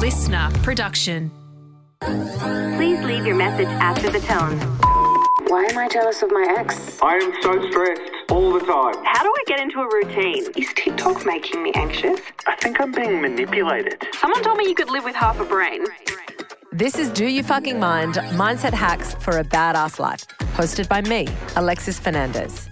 listener production. Please leave your message after the tone. Why am I jealous of my ex? I am so stressed all the time. How do I get into a routine? Is TikTok making me anxious? I think I'm being manipulated. Someone told me you could live with half a brain. This is Do You Fucking Mind? Mindset Hacks for a Badass Life, hosted by me, Alexis Fernandez.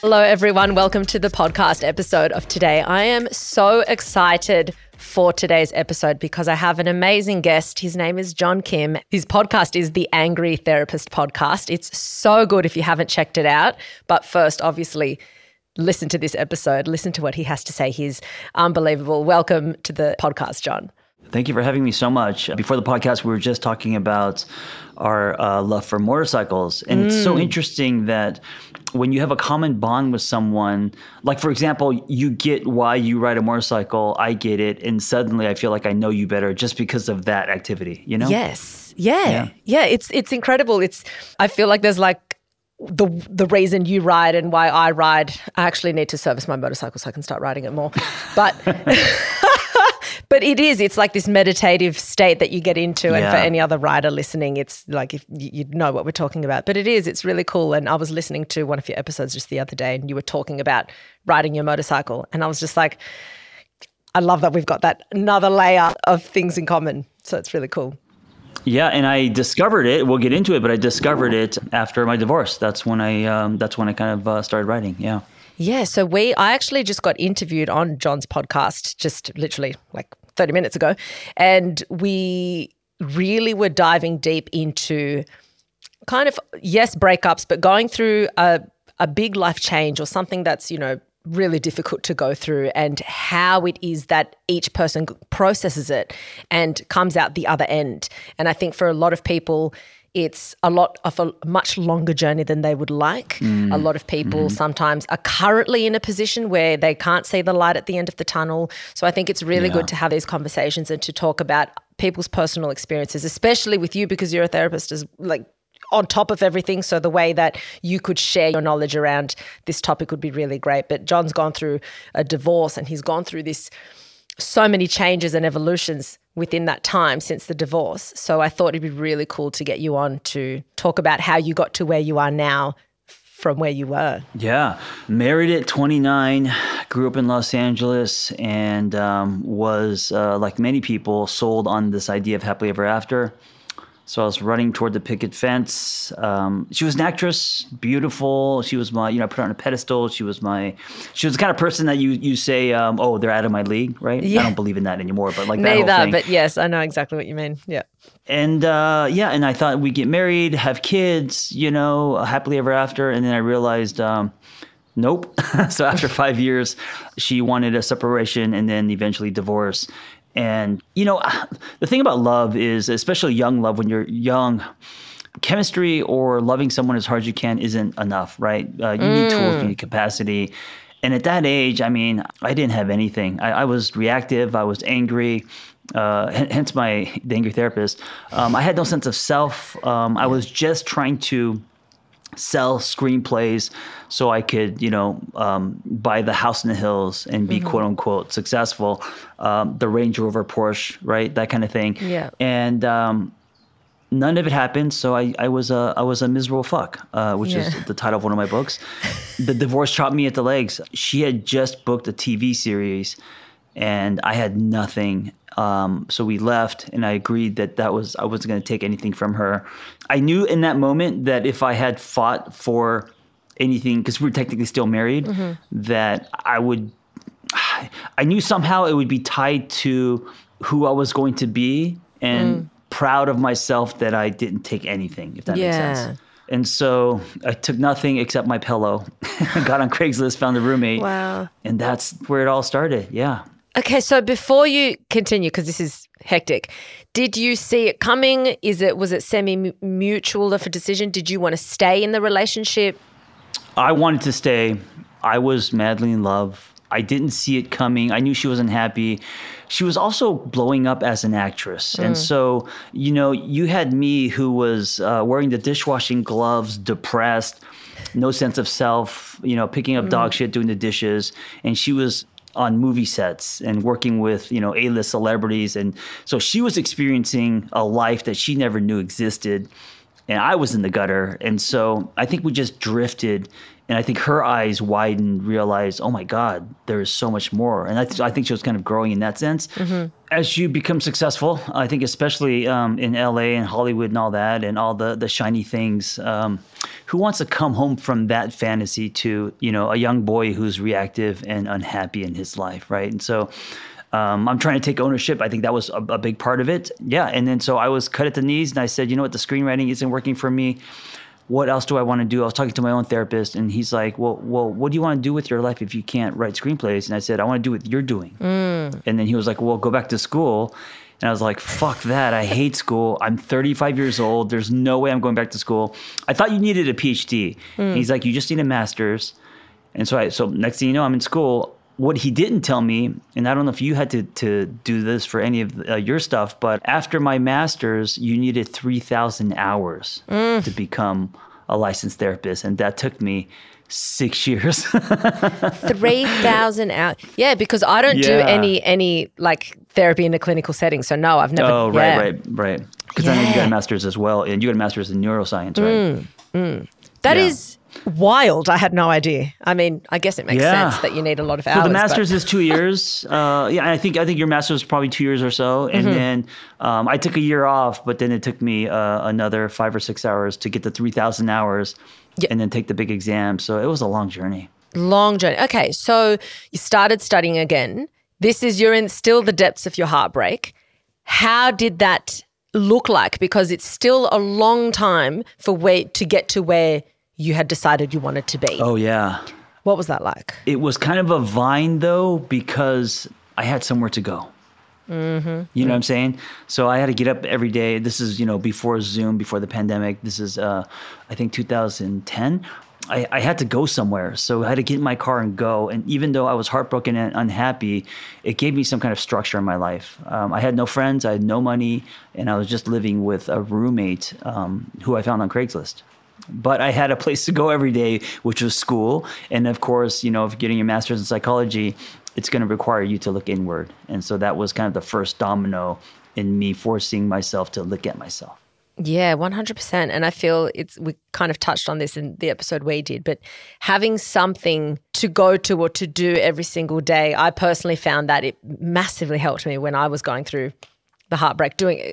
Hello, everyone. Welcome to the podcast episode of today. I am so excited for today's episode because I have an amazing guest. His name is John Kim. His podcast is The Angry Therapist Podcast. It's so good if you haven't checked it out. But first, obviously, listen to this episode. Listen to what he has to say. He's unbelievable. Welcome to the podcast, John. Thank you for having me so much. Before the podcast, we were just talking about our love for motorcycles. And It's so interesting that when you have a common bond with someone, like, for example, you get why you ride a motorcycle, I get it, and suddenly I feel like I know you better just because of that activity, you know? Yes. Yeah. It's incredible. I feel like there's like the reason you ride and why I ride. I actually need to service my motorcycle so I can start riding it more. But... But it's like this meditative state that you get into. Yeah. And for any other rider listening, it's like if you know what we're talking about. But it's really cool. And I was listening to one of your episodes just the other day and you were talking about riding your motorcycle. And I was just like, I love that we've got that another layer of things in common. So it's really cool. Yeah, and I discovered it. We'll get into it, but I discovered it after my divorce. That's when I kind of started riding, yeah. Yeah, so I actually just got interviewed on John's podcast just literally like 30 minutes ago, and we really were diving deep into kind of, yes, breakups, but going through a big life change or something that's, you know, really difficult to go through and how it is that each person processes it and comes out the other end. And I think for a lot of people, it's a lot of a much longer journey than they would like. A lot of people sometimes are currently in a position where they can't see the light at the end of the tunnel. So I think it's really good to have these conversations and to talk about people's personal experiences, especially with you because you're a therapist, is like on top of everything. So the way that you could share your knowledge around this topic would be really great. But John's gone through a divorce and he's gone through this so many changes and evolutions within that time since the divorce. So I thought it'd be really cool to get you on to talk about how you got to where you are now from where you were. Yeah. Married at 29, grew up in Los Angeles, and was, like many people, sold on this idea of happily ever after. So I was running toward the picket fence. She was an actress, beautiful. She was my, I put her on a pedestal. She was the kind of person that you say, oh, they're out of my league, right? Yeah. I don't believe in that anymore, but like that whole thing. But yes, I know exactly what you mean. Yeah. And and I thought we'd get married, have kids, happily ever after. And then I realized, nope. So after 5 years, she wanted a separation and then eventually divorce. And, the thing about love is, especially young love, when you're young, chemistry or loving someone as hard as you can isn't enough, right? You need tools, you need capacity. And at that age, I didn't have anything. I was reactive. I was angry. Hence the angry therapist. I had no sense of self. I was just trying to sell screenplays so I could, buy the house in the hills and be quote unquote successful, the Range Rover, Porsche, right? That kind of thing. Yeah. And none of it happened. So I was a miserable fuck, which is the title of one of my books. The divorce chopped me at the legs. She had just booked a TV series and I had nothing. So we left and I agreed that I wasn't going to take anything from her. I knew in that moment that if I had fought for anything, because we were technically still married, that I knew somehow it would be tied to who I was going to be and proud of myself that I didn't take anything, if that makes sense. And so I took nothing except my pillow, got on Craigslist, found a roommate. Wow. And that's where it all started. Yeah. Okay, so before you continue, because this is hectic, did you see it coming? Was it semi-mutual of a decision? Did you want to stay in the relationship? I wanted to stay. I was madly in love. I didn't see it coming. I knew she wasn't happy. She was also blowing up as an actress. And so, you had me who was wearing the dishwashing gloves, depressed, no sense of self, picking up dog shit, doing the dishes. And she was on movie sets and working with, you know, A-list celebrities. And so she was experiencing a life that she never knew existed. And I was in the gutter. And so I think we just drifted. And I think her eyes widened, realized, oh my God, there is so much more. And I think she was kind of growing in that sense. Mm-hmm. As you become successful, I think especially in LA and Hollywood and all that and all the shiny things, who wants to come home from that fantasy to, you know, a young boy who's reactive and unhappy in his life, right? And so I'm trying to take ownership. I think that was a big part of it. Yeah. And then so I was cut at the knees and I said, you know what, the screenwriting isn't working for me. What else do I want to do? I was talking to my own therapist and he's like, well, what do you want to do with your life if you can't write screenplays? And I said, I want to do what you're doing. Mm. And then he was like, well, go back to school. And I was like, fuck that. I hate school. I'm 35 years old. There's no way I'm going back to school. I thought you needed a PhD. And he's like, you just need a master's. And so so next thing you know, I'm in school. What he didn't tell me, and I don't know if you had to do this for any of your stuff, but after my master's, you needed 3,000 hours to become a licensed therapist. And that took me 6 years. 3,000 hours. Yeah, because I don't do any like therapy in a clinical setting. So no, I've never. Oh, right, right. Because I know you got a master's as well. And you got a master's in neuroscience, right? That is... wild. I had no idea. I mean, I guess it makes sense that you need a lot of hours. So the master's is 2 years. I think your master's is probably 2 years or so. And then I took a year off, but then it took me another 5 or 6 hours to get the 3,000 hours and then take the big exam. So it was a long journey. Okay. So you started studying again. You're in still the depths of your heartbreak. How did that look like? Because it's still a long time to get to where you had decided you wanted to be. Oh, yeah. What was that like? It was kind of a vine, though, because I had somewhere to go. You know what I'm saying? So I had to get up every day. This is, you know, before Zoom, before the pandemic. This is, I think, 2010. I had to go somewhere. So I had to get in my car and go. And even though I was heartbroken and unhappy, it gave me some kind of structure in my life. I had no friends. I had no money. And I was just living with a roommate who I found on Craigslist. But I had a place to go every day, which was school. And of course, you know, if getting your master's in psychology, it's going to require you to look inward. And so that was kind of the first domino in me forcing myself to look at myself. Yeah, 100%. And I feel we kind of touched on this in the episode we did, but having something to go to or to do every single day, I personally found that it massively helped me when I was going through the heartbreak. Doing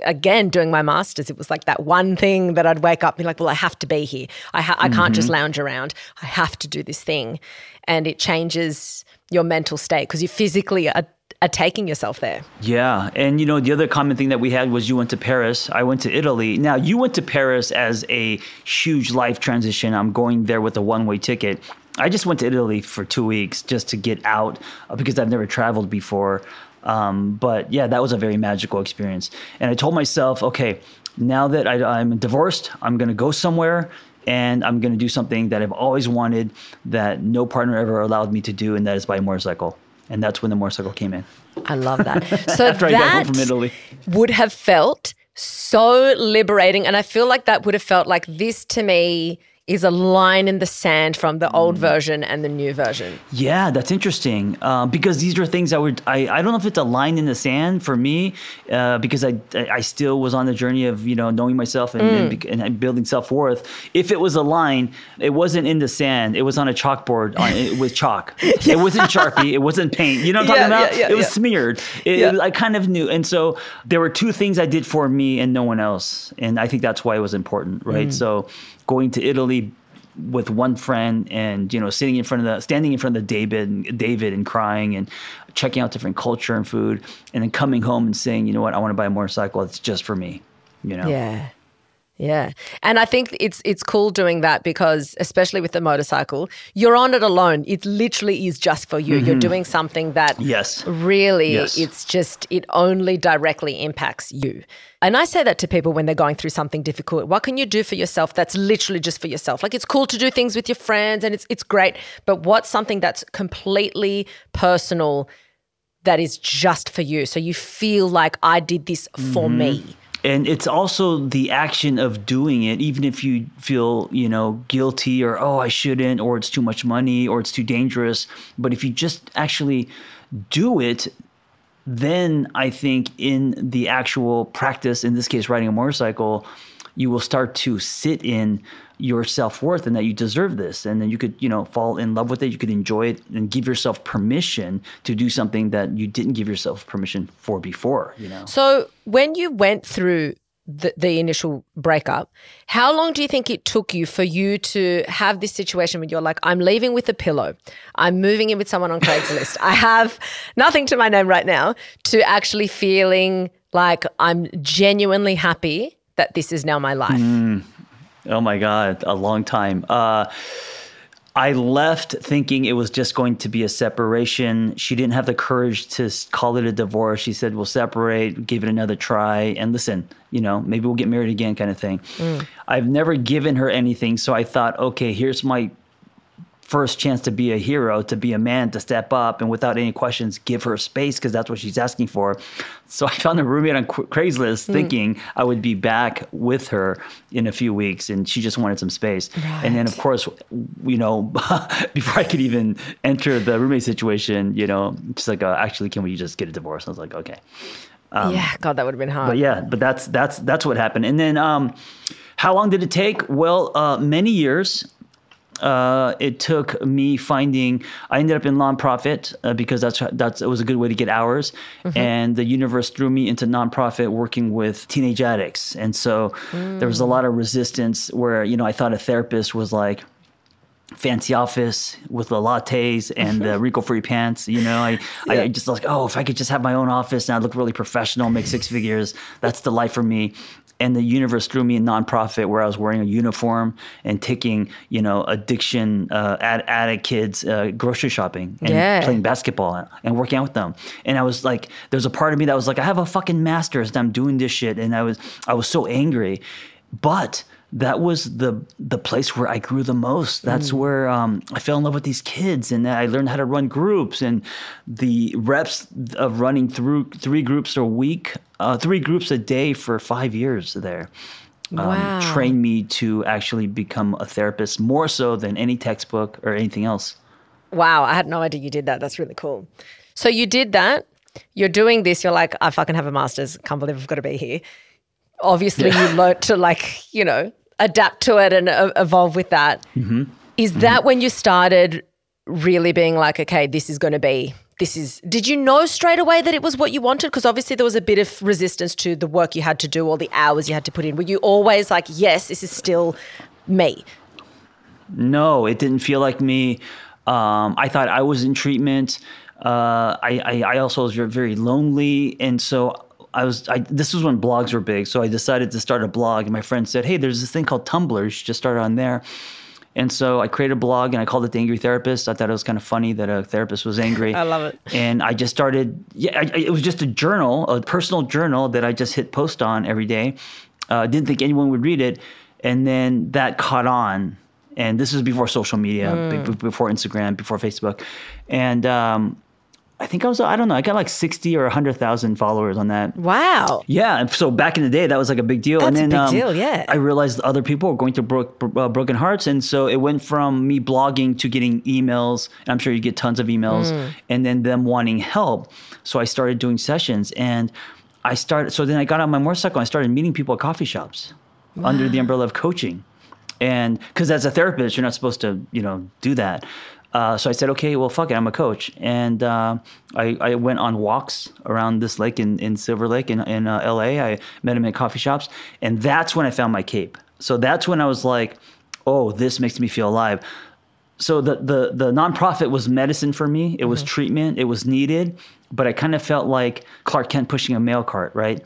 my master's, it was like that one thing that I'd wake up and be like, well, I have to be here. I can't just lounge around. I have to do this thing. And it changes your mental state because you physically are taking yourself there. Yeah. And, you know, the other common thing that we had was you went to Paris. I went to Italy. Now, you went to Paris as a huge life transition. I'm going there with a one-way ticket. I just went to Italy for 2 weeks just to get out because I've never traveled before. But yeah, that was a very magical experience. And I told myself, okay, now that I'm divorced, I'm going to go somewhere and I'm going to do something that I've always wanted that no partner ever allowed me to do. And that is buy a motorcycle. And that's when the motorcycle came in. I love that. So after I got home from Italy. Would have felt so liberating. And I feel like that would have felt like this to me is a line in the sand from the old version and the new version. Yeah, that's interesting because these are things I don't know if it's a line in the sand for me because I still was on the journey of, you know, knowing myself and building self-worth. If it was a line, it wasn't in the sand. It was on a chalkboard with chalk. It wasn't Sharpie. It wasn't paint. You know what I'm talking about? It was smeared. I kind of knew. And so there were two things I did for me and no one else. And I think that's why it was important, right? So going to Italy with one friend and, you know, standing in front of the David and crying and checking out different culture and food and then coming home and saying, you know what, I want to buy a motorcycle. It's just for me, you know? Yeah. Yeah. And I think it's cool doing that because especially with the motorcycle, you're on it alone. It literally is just for you. You're doing something that it's just, it only directly impacts you. And I say that to people when they're going through something difficult. What can you do for yourself that's literally just for yourself? Like, it's cool to do things with your friends and it's great, but what's something that's completely personal that is just for you? So you feel like I did this for me. And it's also the action of doing it, even if you feel, you know, guilty or, oh, I shouldn't, or it's too much money, or it's too dangerous. But if you just actually do it, then I think in the actual practice, in this case, riding a motorcycle, you will start to sit in your self-worth and that you deserve this. And then you could, you know, fall in love with it. You could enjoy it and give yourself permission to do something that you didn't give yourself permission for before, you know? So when you went through the initial breakup, how long do you think it took you for you to have this situation where you're like, I'm leaving with a pillow, I'm moving in with someone on Craigslist, I have nothing to my name right now, to actually feeling like I'm genuinely happy that this is now my life? Oh my God, a long time. I left thinking it was just going to be a separation. She didn't have the courage to call it a divorce. She said, we'll separate, give it another try. And listen, you know, maybe we'll get married again kind of thing. I've never given her anything. So I thought, okay, here's my first chance to be a hero, to be a man, to step up and without any questions, give her space because that's what she's asking for. So I found a roommate on Craigslist thinking I would be back with her in a few weeks and she just wanted some space. Right. And then of course, you know, before I could even enter the roommate situation, you know, she's like, actually, can we just get a divorce? I was like, okay. Yeah, God, that would have been hard. But yeah, but that's what happened. And then how long did it take? Well, many years. It took me finding, I ended up in nonprofit because it was a good way to get hours. And the universe threw me into nonprofit working with teenage addicts. And so there was a lot of resistance where, you know, I thought a therapist was like fancy office with the lattes and the wrinkle-free pants. You know, I just like, oh, if I could just have my own office and I'd look really professional, make six figures, that's the life for me. And the universe threw me in nonprofit where I was wearing a uniform and taking, you know, addiction, addict kids, grocery shopping and playing basketball and working out with them. And I was like, there's a part of me that was like, I have a fucking master's and I'm doing this shit. And I was so angry, but that was the place where I grew the most. That's where I fell in love with these kids and I learned how to run groups, and the reps of running through three groups a day for 5 years there trained me to actually become a therapist more so than any textbook or anything else. Wow, I had no idea you did that. That's really cool. So you did that. You're doing this. You're like, I fucking have a master's. Can't believe I've got to be here. Obviously, you learned to, like, you know, adapt to it and evolve with that. Is that when you started really being like, okay, did you know straight away that it was what you wanted? Because obviously there was a bit of resistance to the work you had to do or the hours you had to put in. Were you always like, yes, this is still me? No, it didn't feel like me. I thought I was in treatment. I also was very, very lonely. And so this was when blogs were big. So I decided to start a blog, and my friend said, hey, there's this thing called Tumblr. You should just start on there. And so I created a blog and I called it The Angry Therapist. I thought it was kind of funny that a therapist was angry. I love it. And I just started, it was just a journal, a personal journal that I just hit post on every day. Didn't think anyone would read it. And then that caught on. And this was before social media, before Instagram, before Facebook. And, I think I don't know, I got like 60 or 100,000 followers on that. Wow. Yeah. And so back in the day, that was like a big deal. That's a big deal, yeah. I realized other people were going through broken hearts. And so it went from me blogging to getting emails. I'm sure you get tons of emails. And then them wanting help. So I started doing sessions. And then I got on my motorcycle and I started meeting people at coffee shops under the umbrella of coaching. And because as a therapist, you're not supposed to, you know, do that. So I said, okay, well, fuck it, I'm a coach. And I went on walks around this lake in Silver Lake in LA. I met him at coffee shops. And that's when I found my cape. So that's when I was like, oh, this makes me feel alive. So the nonprofit was medicine for me. It was treatment. It was needed. But I kind of felt like Clark Kent pushing a mail cart, right?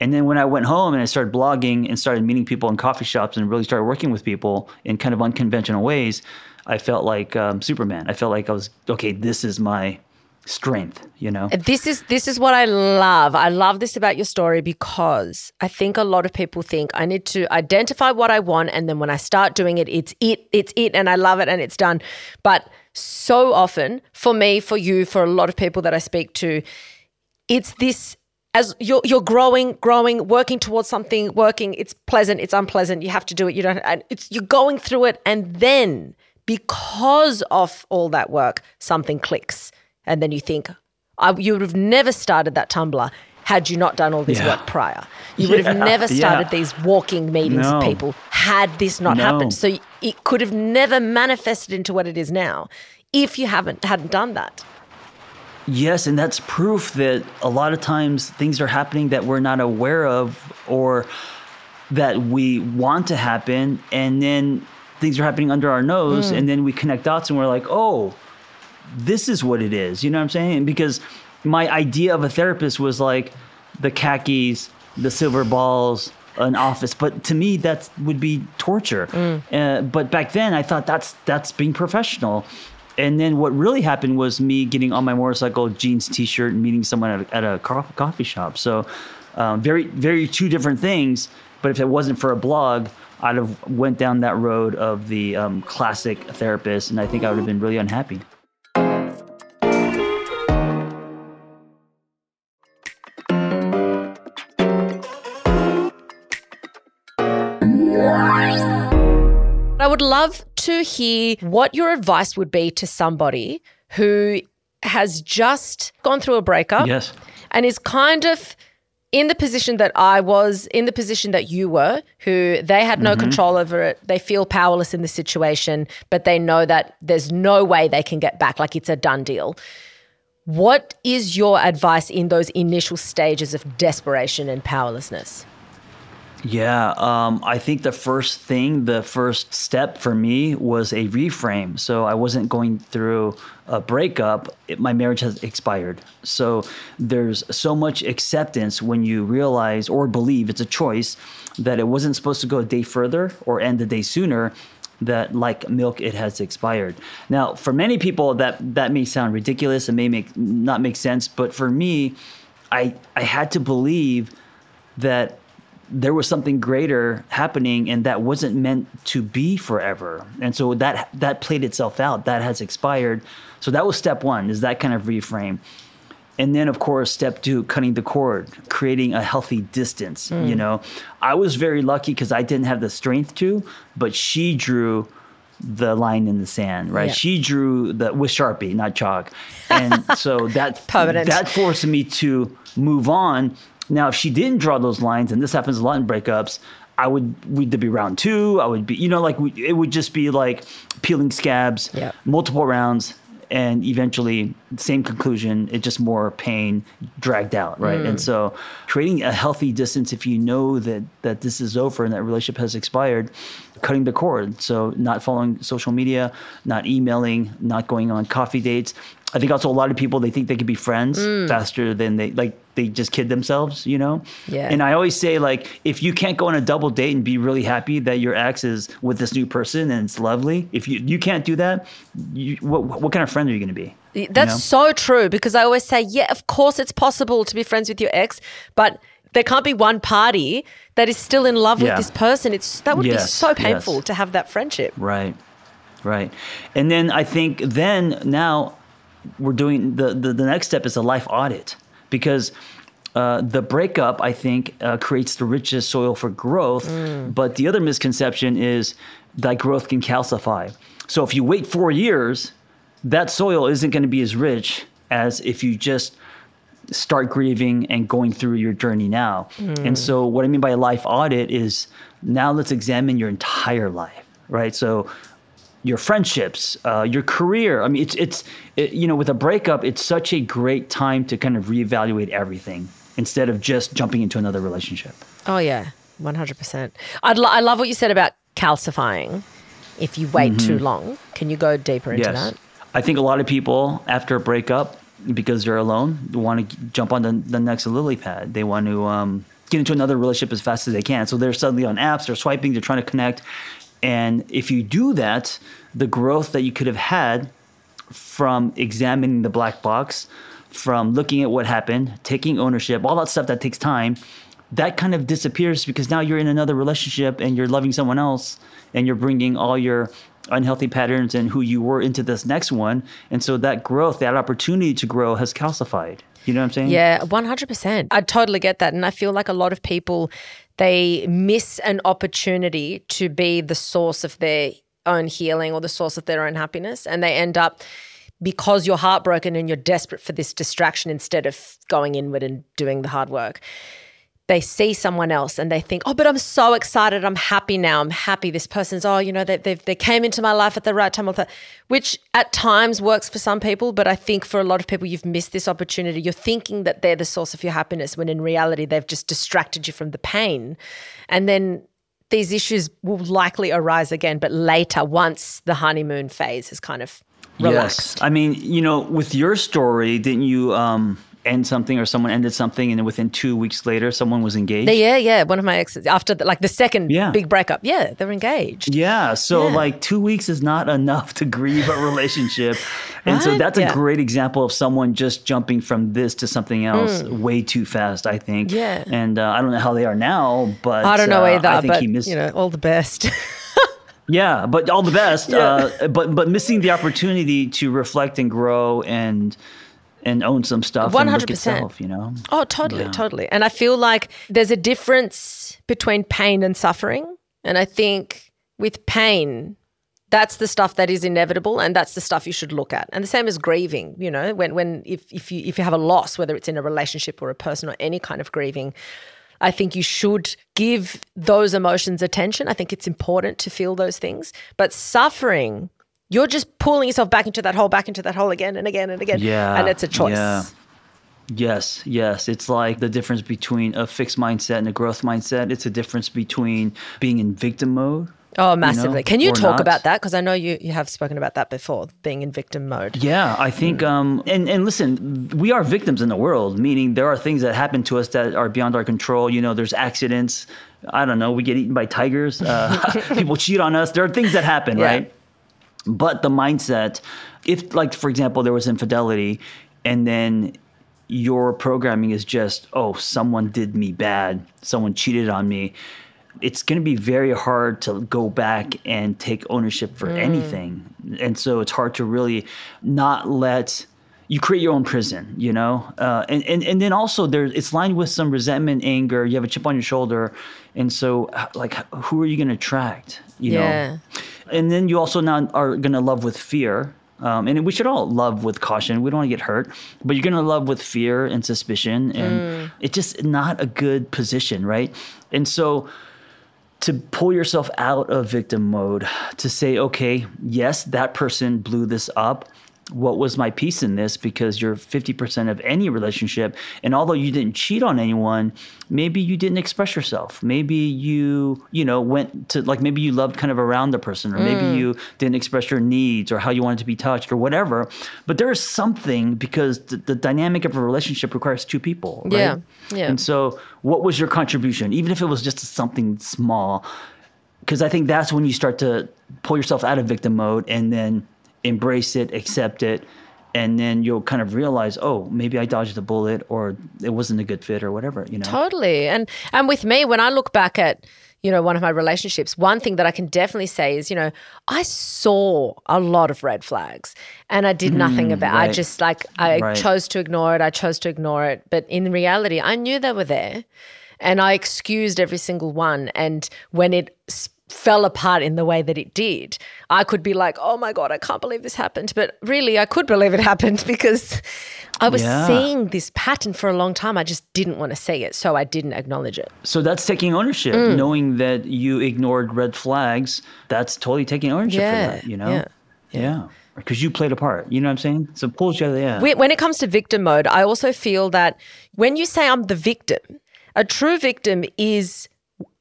And then when I went home and I started blogging and started meeting people in coffee shops and really started working with people in kind of unconventional ways, I felt like Superman. I felt like I was, okay, this is my strength, you know? This is what I love. I love this about your story because I think a lot of people think I need to identify what I want, and then when I start doing it, it's it, and I love it, and it's done. But so often, for me, for you, for a lot of people that I speak to, it's this. As you're growing, working towards something, it's pleasant, it's unpleasant, you have to do it, you're going through it, and then because of all that work, something clicks. And then you think, You would have never started that Tumblr had you not done all this work prior. You would have never started these walking meetings with people had this not happened. So it could have never manifested into what it is now if you hadn't done that. Yes, and that's proof that a lot of times things are happening that we're not aware of or that we want to happen, and then things are happening under our nose, and then we connect dots and we're like, oh, this is what it is. You know what I'm saying? Because my idea of a therapist was like the khakis, the silver balls, an office. But to me, that would be torture. But back then, I thought that's being professional. And then what really happened was me getting on my motorcycle, jeans, T-shirt, and meeting someone at a coffee shop. So very, very two different things. But if it wasn't for a blog, I'd have went down that road of the classic therapist. And I think I would have been really unhappy. I would love to hear what your advice would be to somebody who has just gone through a breakup and is kind of in the position that I was, in the position that you were, who they had no control over it. They feel powerless in the situation, but they know that there's no way they can get back, like it's a done deal. What is your advice in those initial stages of desperation and powerlessness? Yeah, I think the first step for me was a reframe. So I wasn't going through a breakup. My marriage has expired. So there's so much acceptance when you realize or believe it's a choice that it wasn't supposed to go a day further or end a day sooner, that like milk, it has expired. Now, for many people, that may sound ridiculous and may not make sense. But for me, I had to believe that there was something greater happening and that wasn't meant to be forever. And so that played itself out. That has expired. So that was step one, is that kind of reframe. And then, of course, step two, cutting the cord, creating a healthy distance. You know, I was very lucky because I didn't have the strength to, but she drew the line in the sand, right? Yeah. She drew with Sharpie, not chalk. And so that forced me to move on. Now, if she didn't draw those lines, and this happens a lot in breakups, there'd be round two. I would be, it would just be like peeling scabs, multiple rounds, and eventually same conclusion. It's just more pain dragged out, right? And so creating a healthy distance, if you know that this is over and that relationship has expired, cutting the cord. So not following social media, not emailing, not going on coffee dates. I think also a lot of people, they think they could be friends faster than they just kid themselves, you know? Yeah. And I always say, like, if you can't go on a double date and be really happy that your ex is with this new person and it's lovely, if you can't do that, what kind of friend are you going to be? That's so true, because I always say, yeah, of course it's possible to be friends with your ex, but there can't be one party that is still in love with this person. That would be so painful to have that friendship. Right. And then I think now we're doing the next step is a life audit, because the breakup, I think, creates the richest soil for growth. But the other misconception is that growth can calcify. So if you wait 4 years, that soil isn't going to be as rich as if you just start grieving and going through your journey now. And so what I mean by a life audit is, now let's examine your entire life, right? So your friendships, your career. I mean, with a breakup, it's such a great time to kind of reevaluate everything instead of just jumping into another relationship. Oh yeah, 100%. I love what you said about calcifying. If you wait too long, can you go deeper into that? I think a lot of people after a breakup, because they're alone, they want to jump on the next lily pad. They want to get into another relationship as fast as they can. So they're suddenly on apps, they're swiping, they're trying to connect. And if you do that, the growth that you could have had from examining the black box, from looking at what happened, taking ownership, all that stuff that takes time, that kind of disappears, because now you're in another relationship and you're loving someone else and you're bringing all your unhealthy patterns and who you were into this next one. And so that growth, that opportunity to grow, has calcified. You know what I'm saying? Yeah, 100%. I totally get that. And I feel like a lot of people, they miss an opportunity to be the source of their own healing or the source of their own happiness. And they end up because you're heartbroken and you're desperate for this distraction instead of going inward and doing the hard work. They see someone else and they think, oh, but I'm so excited. I'm happy now. I'm happy. This person's, oh, you know, they came into my life at the right time, which at times works for some people. But I think for a lot of people, you've missed this opportunity. You're thinking that they're the source of your happiness when in reality, they've just distracted you from the pain. And then these issues will likely arise again, but later, once the honeymoon phase has kind of relaxed. Yes. I mean, you know, with your story, didn't you end something or someone ended something and then within 2 weeks later someone was engaged? Yeah. One of my exes, after the second big breakup. Yeah, they're engaged. Yeah, so like 2 weeks is not enough to grieve a relationship. And so that's a great example of someone just jumping from this to something else way too fast, I think. Yeah. And I don't know how they are now, but I don't know either, I think but he missed, you know, all the best. Yeah, but all the best. Yeah. But missing the opportunity to reflect and grow and own some stuff 100%. And look itself, you know? Oh, totally. And I feel like there's a difference between pain and suffering. And I think with pain, that's the stuff that is inevitable and that's the stuff you should look at. And the same as grieving, you know, if you have a loss, whether it's in a relationship or a person or any kind of grieving, I think you should give those emotions attention. I think it's important to feel those things. But suffering, you're just pulling yourself back into that hole again and again and again. Yeah. And it's a choice. Yeah. Yes. It's like the difference between a fixed mindset and a growth mindset. It's a difference between being in victim mode. Oh, massively. You know, can you talk about that? Because I know you have spoken about that before, being in victim mode. Yeah, I think, and listen, we are victims in the world, meaning there are things that happen to us that are beyond our control. You know, there's accidents. I don't know, we get eaten by tigers. People cheat on us. There are things that happen, right? But the mindset, if like, for example, there was infidelity and then your programming is just, oh, someone did me bad, someone cheated on me, it's going to be very hard to go back and take ownership for anything. And so it's hard to really not let you create your own prison, you know? And then also it's lined with some resentment, anger, you have a chip on your shoulder. And so like, who are you going to attract, you know? And then you also now are going to love with fear. And we should all love with caution. We don't want to get hurt. But you're going to love with fear and suspicion. And it's just not a good position, right? And so to pull yourself out of victim mode, to say, okay, yes, that person blew this up. What was my piece in this? Because you're 50% of any relationship. And although you didn't cheat on anyone, maybe you didn't express yourself. Maybe you went to like, maybe you loved kind of around the person, or maybe you didn't express your needs or how you wanted to be touched or whatever. But there is something, because the dynamic of a relationship requires two people, right? Yeah. And so what was your contribution? Even if it was just something small, because I think that's when you start to pull yourself out of victim mode and then embrace it, accept it, and then you'll kind of realize, oh, maybe I dodged a bullet or it wasn't a good fit or whatever, you know? Totally. And with me, when I look back at, you know, one of my relationships, one thing that I can definitely say is, you know, I saw a lot of red flags and I did nothing about it. Right. I chose to ignore it. But in reality, I knew they were there and I excused every single one. And when it fell apart in the way that it did, I could be like, oh my God, I can't believe this happened. But really, I could believe it happened because I was seeing this pattern for a long time. I just didn't want to see it, so I didn't acknowledge it. So that's taking ownership, knowing that you ignored red flags. That's totally taking ownership for that, you know? Yeah. Because you played a part, you know what I'm saying? So it pulls you out of the air. When it comes to victim mode, I also feel that when you say I'm the victim, a true victim is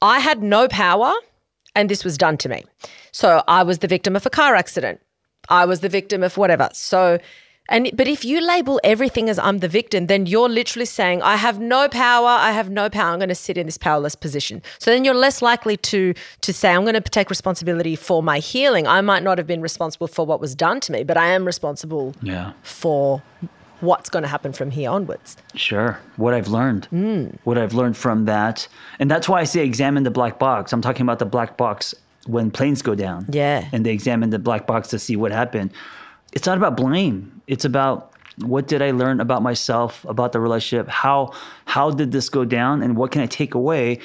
I had no power and this was done to me. So I was the victim of a car accident. I was the victim of whatever. But if you label everything as I'm the victim, then you're literally saying, I have no power. I'm going to sit in this powerless position. So then you're less likely to say, I'm going to take responsibility for my healing. I might not have been responsible for what was done to me, but I am responsible for what's going to happen from here onwards. Sure. What I've learned from that. And that's why I say examine the black box. I'm talking about the black box when planes go down. Yeah. And they examine the black box to see what happened. It's not about blame. It's about what did I learn about myself, about the relationship? How did this go down and what can I take away?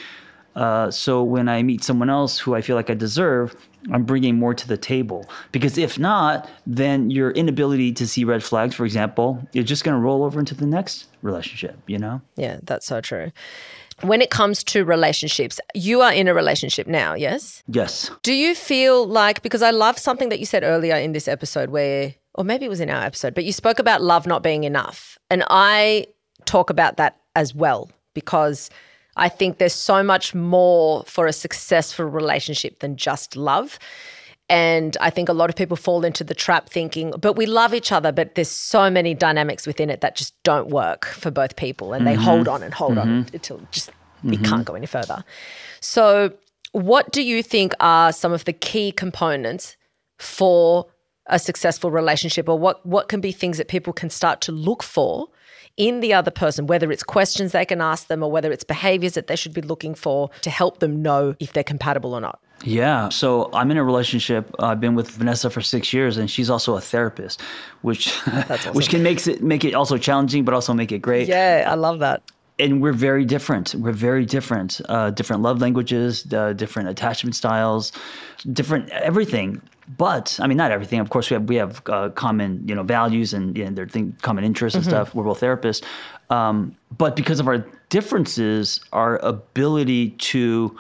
So when I meet someone else who I feel like I deserve, I'm bringing more to the table. Because if not, then your inability to see red flags, for example, you're just going to roll over into the next relationship, you know? Yeah, that's so true. When it comes to relationships, you are in a relationship now, yes? Yes. Do you feel like, because I love something that you said earlier in this episode where, or maybe it was in our episode, but you spoke about love not being enough. And I talk about that as well, because I think there's so much more for a successful relationship than just love. And I think a lot of people fall into the trap thinking, but we love each other, but there's so many dynamics within it that just don't work for both people. And they hold on and hold on until just it can't go any further. So what do you think are some of the key components for a successful relationship, or what can be things that people can start to look for in the other person, whether it's questions they can ask them or whether it's behaviors that they should be looking for to help them know if they're compatible or not? Yeah. So I'm in a relationship. I've been with Vanessa for 6 years, and she's also a therapist, which awesome. Which can make it also challenging, but also make it great. Yeah, I love that. And we're very different. We're very different. Different love languages, different attachment styles, different everything. But I mean, not everything. Of course, we have common, you know, values and common interests and stuff. We're both therapists, but because of our differences, our ability to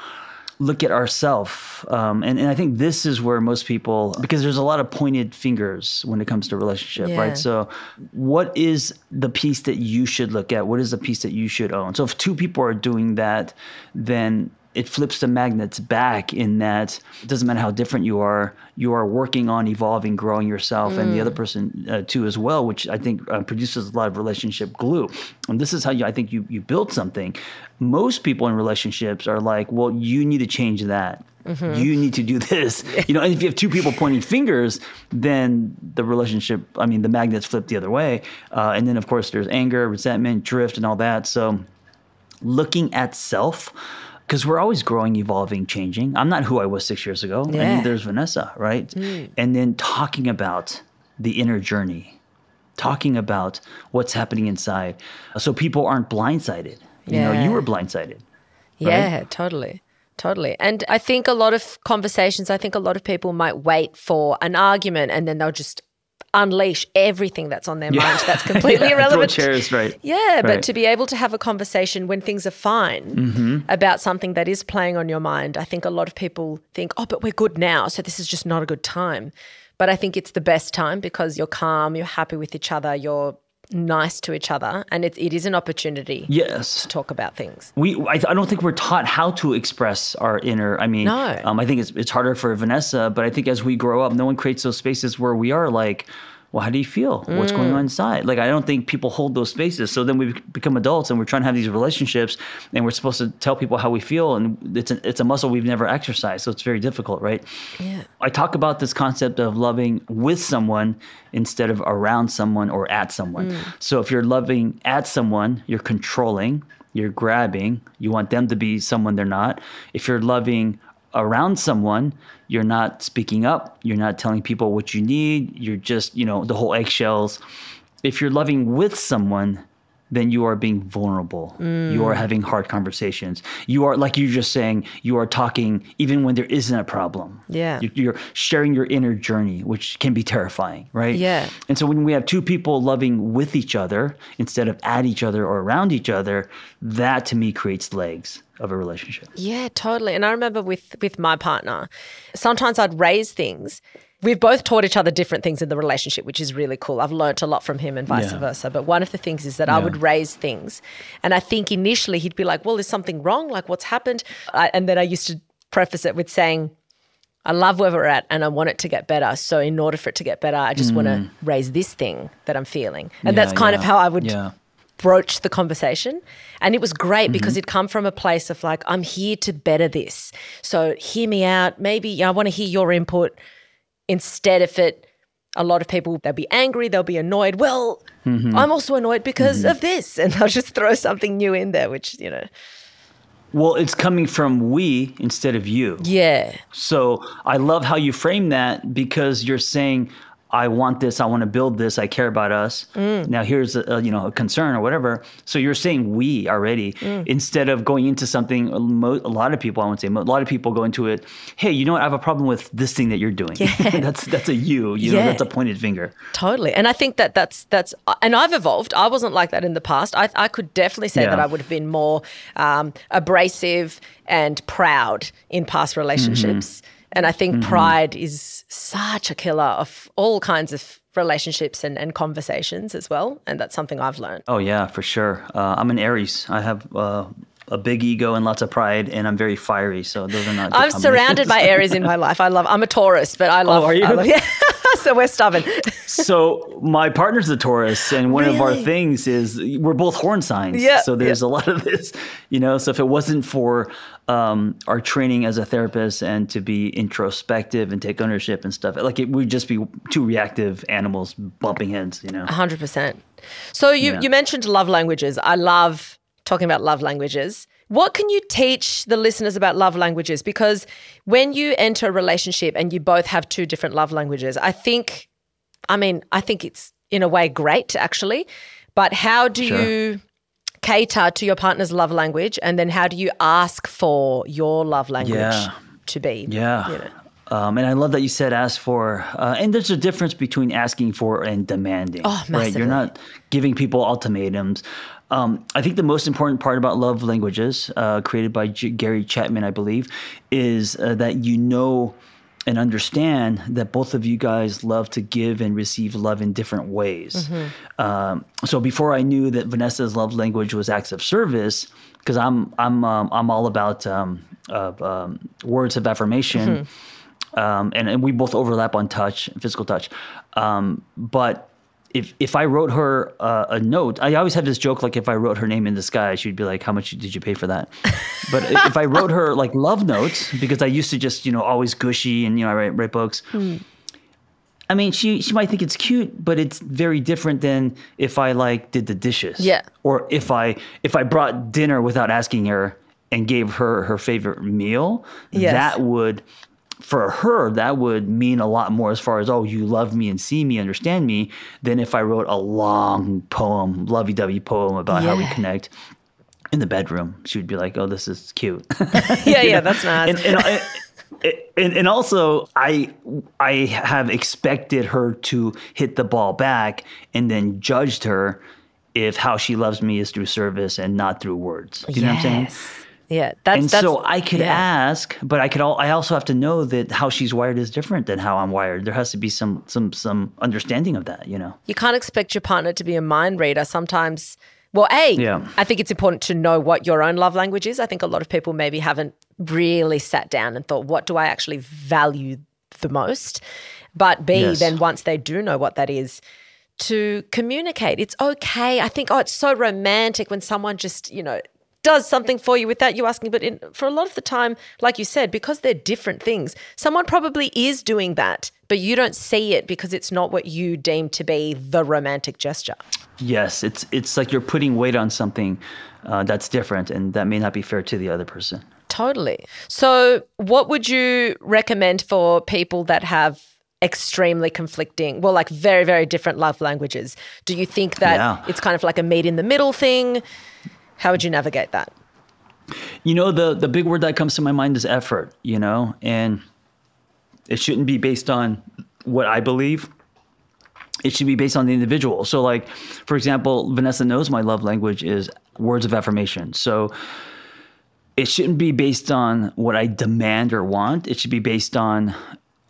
look at ourselves, and I think this is where most people, because there's a lot of pointed fingers when it comes to relationship, right? So what is the piece that you should look at? What is the piece that you should own? So if two people are doing that, then it flips the magnets back in that it doesn't matter how different you are working on evolving, growing yourself and the other person too as well, which I think produces a lot of relationship glue. And this is how you build something. Most people in relationships are like, well, you need to change that. You need to do this. You know, and if you have two people pointing fingers, then the relationship, I mean, the magnets flip the other way. And then, of course, there's anger, resentment, drift, and all that. So looking at self, because we're always growing, evolving, changing. I'm not who I was 6 years ago, and neither's Vanessa, right? And then talking about the inner journey, talking about what's happening inside, so people aren't blindsided. You know, you were blindsided. Yeah, right? Totally. And I think a lot of conversations, I think a lot of people might wait for an argument, and then they'll just unleash everything that's on their mind that's completely irrelevant. Throw chairs, right. Yeah, but to be able to have a conversation when things are fine about something that is playing on your mind, I think a lot of people think, oh, but we're good now, so this is just not a good time. But I think it's the best time because you're calm, you're happy with each other, you're nice to each other, and it is an opportunity to talk about things. I don't think we're taught how to express our inner, I think it's harder for Vanessa, but I think as we grow up, no one creates those spaces where we are like, well, how do you feel? What's going on inside? Like, I don't think people hold those spaces. So then we become adults and we're trying to have these relationships and we're supposed to tell people how we feel. And it's a muscle we've never exercised. So it's very difficult, right? Yeah. I talk about this concept of loving with someone instead of around someone or at someone. So if you're loving at someone, you're controlling, you're grabbing, you want them to be someone they're not. If you're loving around someone, you're not speaking up, you're not telling people what you need, you're just, the whole eggshells. If you're loving with someone, then you are being vulnerable. You are having hard conversations. You are, like you're just saying, you are talking even when there isn't a problem. Yeah. You're sharing your inner journey, which can be terrifying, right? Yeah. And so when we have two people loving with each other instead of at each other or around each other, that to me creates legs of a relationship. Yeah, totally. And I remember with my partner, sometimes I'd raise things. We've both taught each other different things in the relationship, which is really cool. I've learnt a lot from him and vice versa. But one of the things is that I would raise things. And I think initially he'd be like, well, is something wrong? Like, what's happened? And then I used to preface it with saying, I love where we're at and I want it to get better. So in order for it to get better, I just want to raise this thing that I'm feeling. And that's kind of how I would broached the conversation, and it was great because it'd come from a place of like, I'm here to better this, so hear me out, maybe I want to hear your input, instead of it, a lot of people, they'll be angry, they'll be annoyed, well, I'm also annoyed because of this, and they'll just throw something new in there, which, well, it's coming from we instead of you. Yeah. So I love how you frame that, because you're saying, I want this, I want to build this, I care about us. Now here's a concern or whatever. So you're saying we already, instead of going into something, a lot of people go into it, hey, you know what, I have a problem with this thing that you're doing. Yeah. that's a you know, that's a pointed finger. Totally. And I think that that's and I've evolved. I wasn't like that in the past. I could definitely say that I would have been more abrasive and proud in past relationships. Mm-hmm. And I think pride is such a killer of all kinds of relationships and conversations as well. And that's something I've learned. Oh, yeah, for sure. I'm an Aries. I have a big ego and lots of pride, and I'm very fiery. So those are not good. I'm surrounded by Aries in my life. I'm a Taurus, but I love. Oh, are you? So we're stubborn. So my partner's a Taurus, and one of our things is we're both horn signs. Yeah, so there's a lot of this, you know. So if it wasn't for our training as a therapist and to be introspective and take ownership and stuff, like it would just be two reactive animals bumping heads, you know. 100%. So you mentioned love languages. I love talking about love languages. What can you teach the listeners about love languages? Because when you enter a relationship and you both have two different love languages, I think it's in a way great actually, but how do you cater to your partner's love language, and then how do you ask for your love language to be? Yeah. You know? And I love that you said ask for, and there's a difference between asking for and demanding. Oh, massively. Right? You're not giving people ultimatums. I think the most important part about love languages, created by Gary Chapman, I believe, is that you know and understand that both of you guys love to give and receive love in different ways. Mm-hmm. So before I knew that Vanessa's love language was acts of service, because I'm all about words of affirmation, mm-hmm. And we both overlap on touch, physical touch, but. If I wrote her a note, I always have this joke, like if I wrote her name in the sky, she'd be like, how much did you pay for that? But if I wrote her like love notes, because I used to just, you know, always gushy and, you know, I write books. Mm. I mean, she might think it's cute, but it's very different than if I like did the dishes. Yeah. Or if I brought dinner without asking her and gave her her favorite meal, that would... For her, that would mean a lot more as far as, oh, you love me and see me, understand me, than if I wrote a long poem, lovey-dovey poem about how we connect in the bedroom. She would be like, oh, this is cute. That's nice. And also, I have expected her to hit the ball back and then judged her if how she loves me is through service and not through words. Do you know what I'm saying? Yeah, so I could ask, but I also have to know that how she's wired is different than how I'm wired. There has to be some understanding of that, you know. You can't expect your partner to be a mind reader. Sometimes, I think it's important to know what your own love language is. I think a lot of people maybe haven't really sat down and thought, what do I actually value the most? But then once they do know what that is, to communicate. It's okay. I think, it's so romantic when someone just, you know, does something for you without you asking. But for a lot of the time, like you said, because they're different things, someone probably is doing that, but you don't see it because it's not what you deem to be the romantic gesture. Yes, it's like you're putting weight on something that's different, and that may not be fair to the other person. Totally. So what would you recommend for people that have extremely conflicting, like very, very different love languages? Do you think that it's kind of like a meet in the middle thing? How would you navigate that? You know, the big word that comes to my mind is effort, you know, and it shouldn't be based on what I believe. It should be based on the individual. So like, for example, Vanessa knows my love language is words of affirmation. So it shouldn't be based on what I demand or want. It should be based on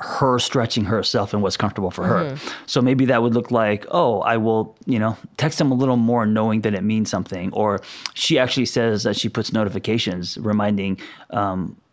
her stretching herself and what's comfortable for her. So maybe that would look like, oh, I will, you know, text them a little more knowing that it means something. Or she actually says that she puts notifications reminding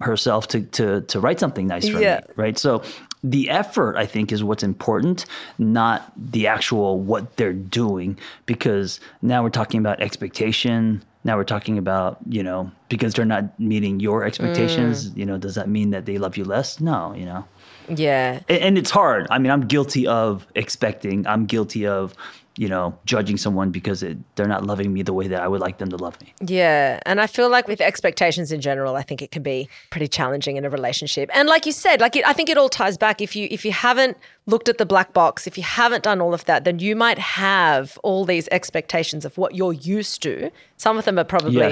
herself to write something nice for me, right? So the effort, I think, is what's important, not the actual what they're doing, because now we're talking about expectation. Now we're talking about, you know, because they're not meeting your expectations, you know, does that mean that they love you less? No, you know. Yeah. And it's hard. I mean, I'm guilty of expecting. I'm guilty of you know, judging someone because they're not loving me the way that I would like them to love me. Yeah. And I feel like with expectations in general, I think it can be pretty challenging in a relationship. And like you said, like I think it all ties back. If you haven't looked at the black box, if you haven't done all of that, then you might have all these expectations of what you're used to. Some of them are probably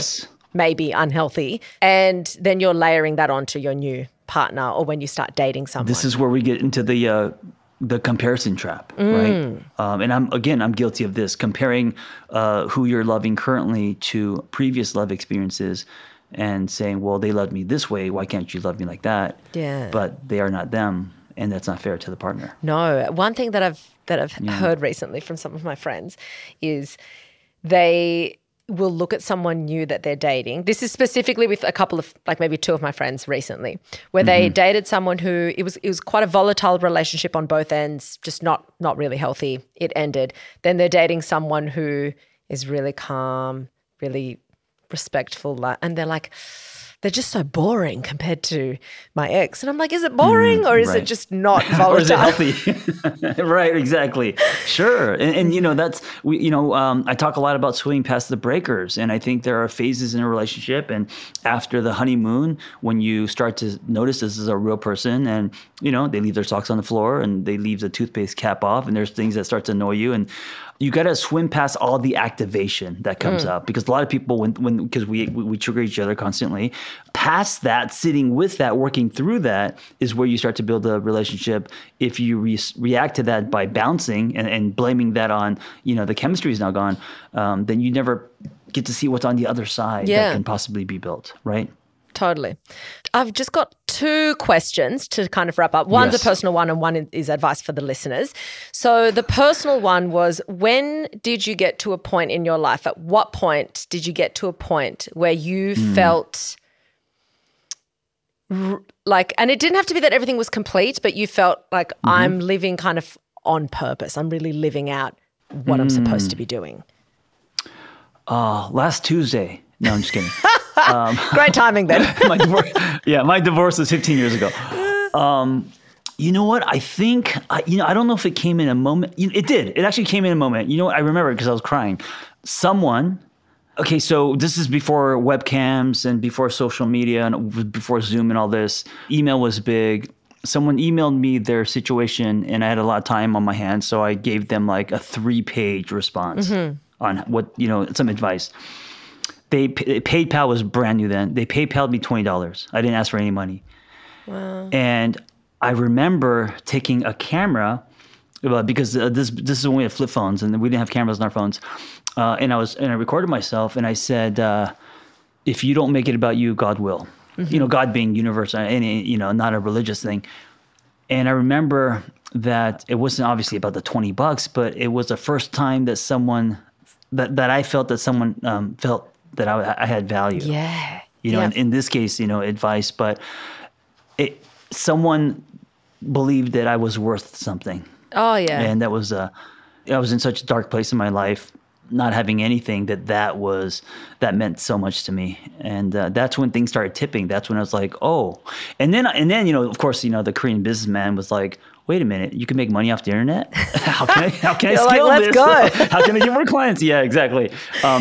maybe unhealthy. And then you're layering that onto your new partner or when you start dating someone. This is where we get into the comparison trap, right? And I'm guilty of this, comparing who you're loving currently to previous love experiences and saying, well, they loved me this way. Why can't you love me like that? Yeah. But they are not them. And that's not fair to the partner. No. One thing that I've heard recently from some of my friends is they will look at someone new that they're dating. This is specifically with a couple of, like maybe two of my friends recently, where they dated someone who, it was quite a volatile relationship on both ends, just not really healthy. It ended. Then they're dating someone who is really calm, really respectful. And they're like, they're just so boring compared to my ex. And I'm like, is it boring or is it just not volatile? Or is it healthy? Right, exactly. Sure. And you know, I talk a lot about swimming past the breakers. And I think there are phases in a relationship. And after the honeymoon, when you start to notice this is a real person and, you know, they leave their socks on the floor and they leave the toothpaste cap off and there's things that start to annoy you. And you got to swim past all the activation that comes up, because a lot of people, because we trigger each other constantly, past that, sitting with that, working through that is where you start to build a relationship. If you react to that by bouncing and blaming that on, you know, the chemistry is now gone, then you never get to see what's on the other side that can possibly be built, right? Totally. I've just got two questions to kind of wrap up. One's a personal one and one is advice for the listeners. So the personal one was, when did you get to a point in your life? At what point did you get to a point where you felt like, and it didn't have to be that everything was complete, but you felt like I'm living kind of on purpose. I'm really living out what I'm supposed to be doing. Last Tuesday. No, I'm just kidding. Great timing then. My divorce was 15 years ago. You know what? I think, I don't know if it came in a moment. It did. It actually came in a moment. You know what? I remember it because I was crying. So this is before webcams and before social media and before Zoom and all this. Email was big. Someone emailed me their situation and I had a lot of time on my hands. So I gave them like a 3-page response on what, you know, some advice. PayPal was brand new then. They PayPal'd me $20. I didn't ask for any money. Wow. And I remember taking a camera because this is when we had flip phones and we didn't have cameras on our phones. And I recorded myself and I said, if you don't make it about you, God will. You know, God being universal and, you know, not a religious thing. And I remember that it wasn't obviously about the $20, but it was the first time that someone that I felt that someone felt that I had value. Yeah. You know, in this case, you know, advice, but someone believed that I was worth something. Oh, yeah. And that was, I was in such a dark place in my life, not having anything that meant so much to me. And that's when things started tipping. That's when I was like, oh. And then, you know, of course, you know, the Korean businessman was like, wait a minute, you can make money off the internet? How can I scale this? Let's go. How can I get more clients? Yeah, exactly.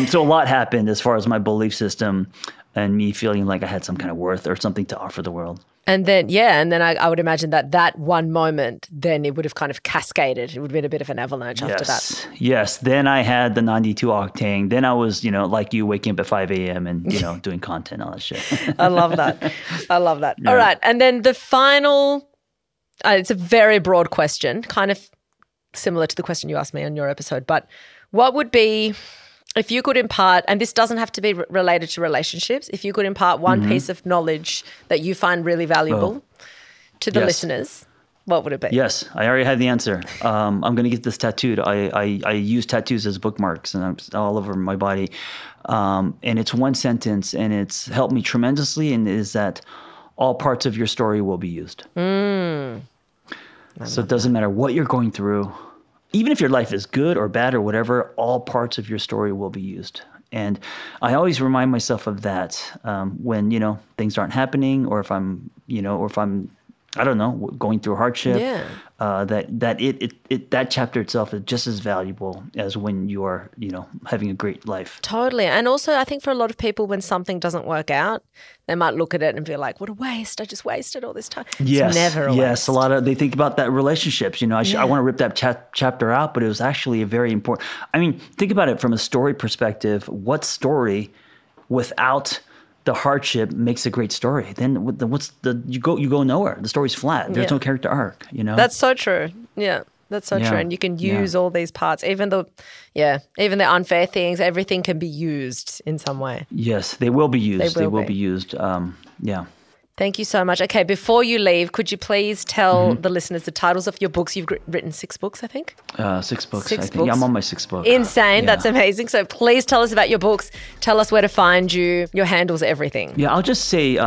So a lot happened as far as my belief system and me feeling like I had some kind of worth or something to offer the world. And then, I would imagine that one moment, then it would have kind of cascaded. It would have been a bit of an avalanche after that. Yes. Then I had the 92 octane. Then I was, you know, like you, waking up at 5 a.m. and, you know, doing content, all that shit. I love that. Yeah. All right. And then the final, it's a very broad question, kind of similar to the question you asked me on your episode, but what would be, if you could impart, and this doesn't have to be related to relationships, if you could impart one piece of knowledge that you find really valuable to the listeners, what would it be? Yes, I already had the answer. I'm going to get this tattooed. I use tattoos as bookmarks and I'm all over my body. And it's one sentence and it's helped me tremendously, and it is that all parts of your story will be used. So it doesn't matter what you're going through. Even if your life is good or bad or whatever, all parts of your story will be used. And I always remind myself of that when, you know, things aren't happening, or if I'm, I don't know, going through hardship. Yeah. that chapter itself is just as valuable as when you are, you know, having a great life. Totally. And also I think for a lot of people, when something doesn't work out, they might look at it and be like, what a waste. I just wasted all this time. Yes. It's never a waste. A lot of, they think about that relationships, you know, I want to rip that chapter out, but it was actually a very important, I mean, think about it from a story perspective. What story without the hardship makes a great story? Then what's the, you go nowhere. The story's flat. There's no character arc, you know? That's so true. Yeah. That's so true. And you can use all these parts, even the unfair things, everything can be used in some way. Yes, they will be used. They will be used. Thank you so much. Okay, before you leave, could you please tell the listeners the titles of your books? You've written 6 books, I think. 6 books, I think. Yeah, I'm on my 6th book. Insane. Yeah. That's amazing. So please tell us about your books. Tell us where to find you, your handles, everything. Yeah, I'll just say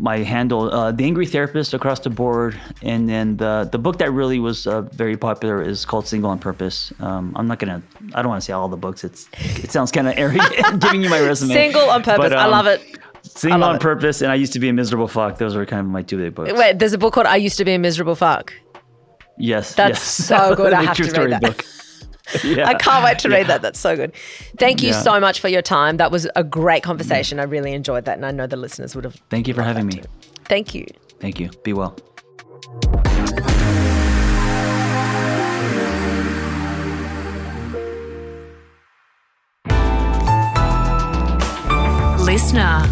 my handle, The Angry Therapist across the board. And then the book that really was very popular is called Single on Purpose. I don't want to say all the books. It sounds kind of arrogant giving you my resume. Single on Purpose. I love it. Single on Purpose and I Used to Be a Miserable Fuck. Those were kind of my 2 big books. Wait, there's a book called I Used to Be a Miserable Fuck. Yes. That's so good. I have to read that. Book. Yeah. I can't wait to read that. That's so good. Thank you so much for your time. That was a great conversation. I really enjoyed that. And I know the listeners would have. Thank you for having me. Thank you. Thank you. Be well. Listener.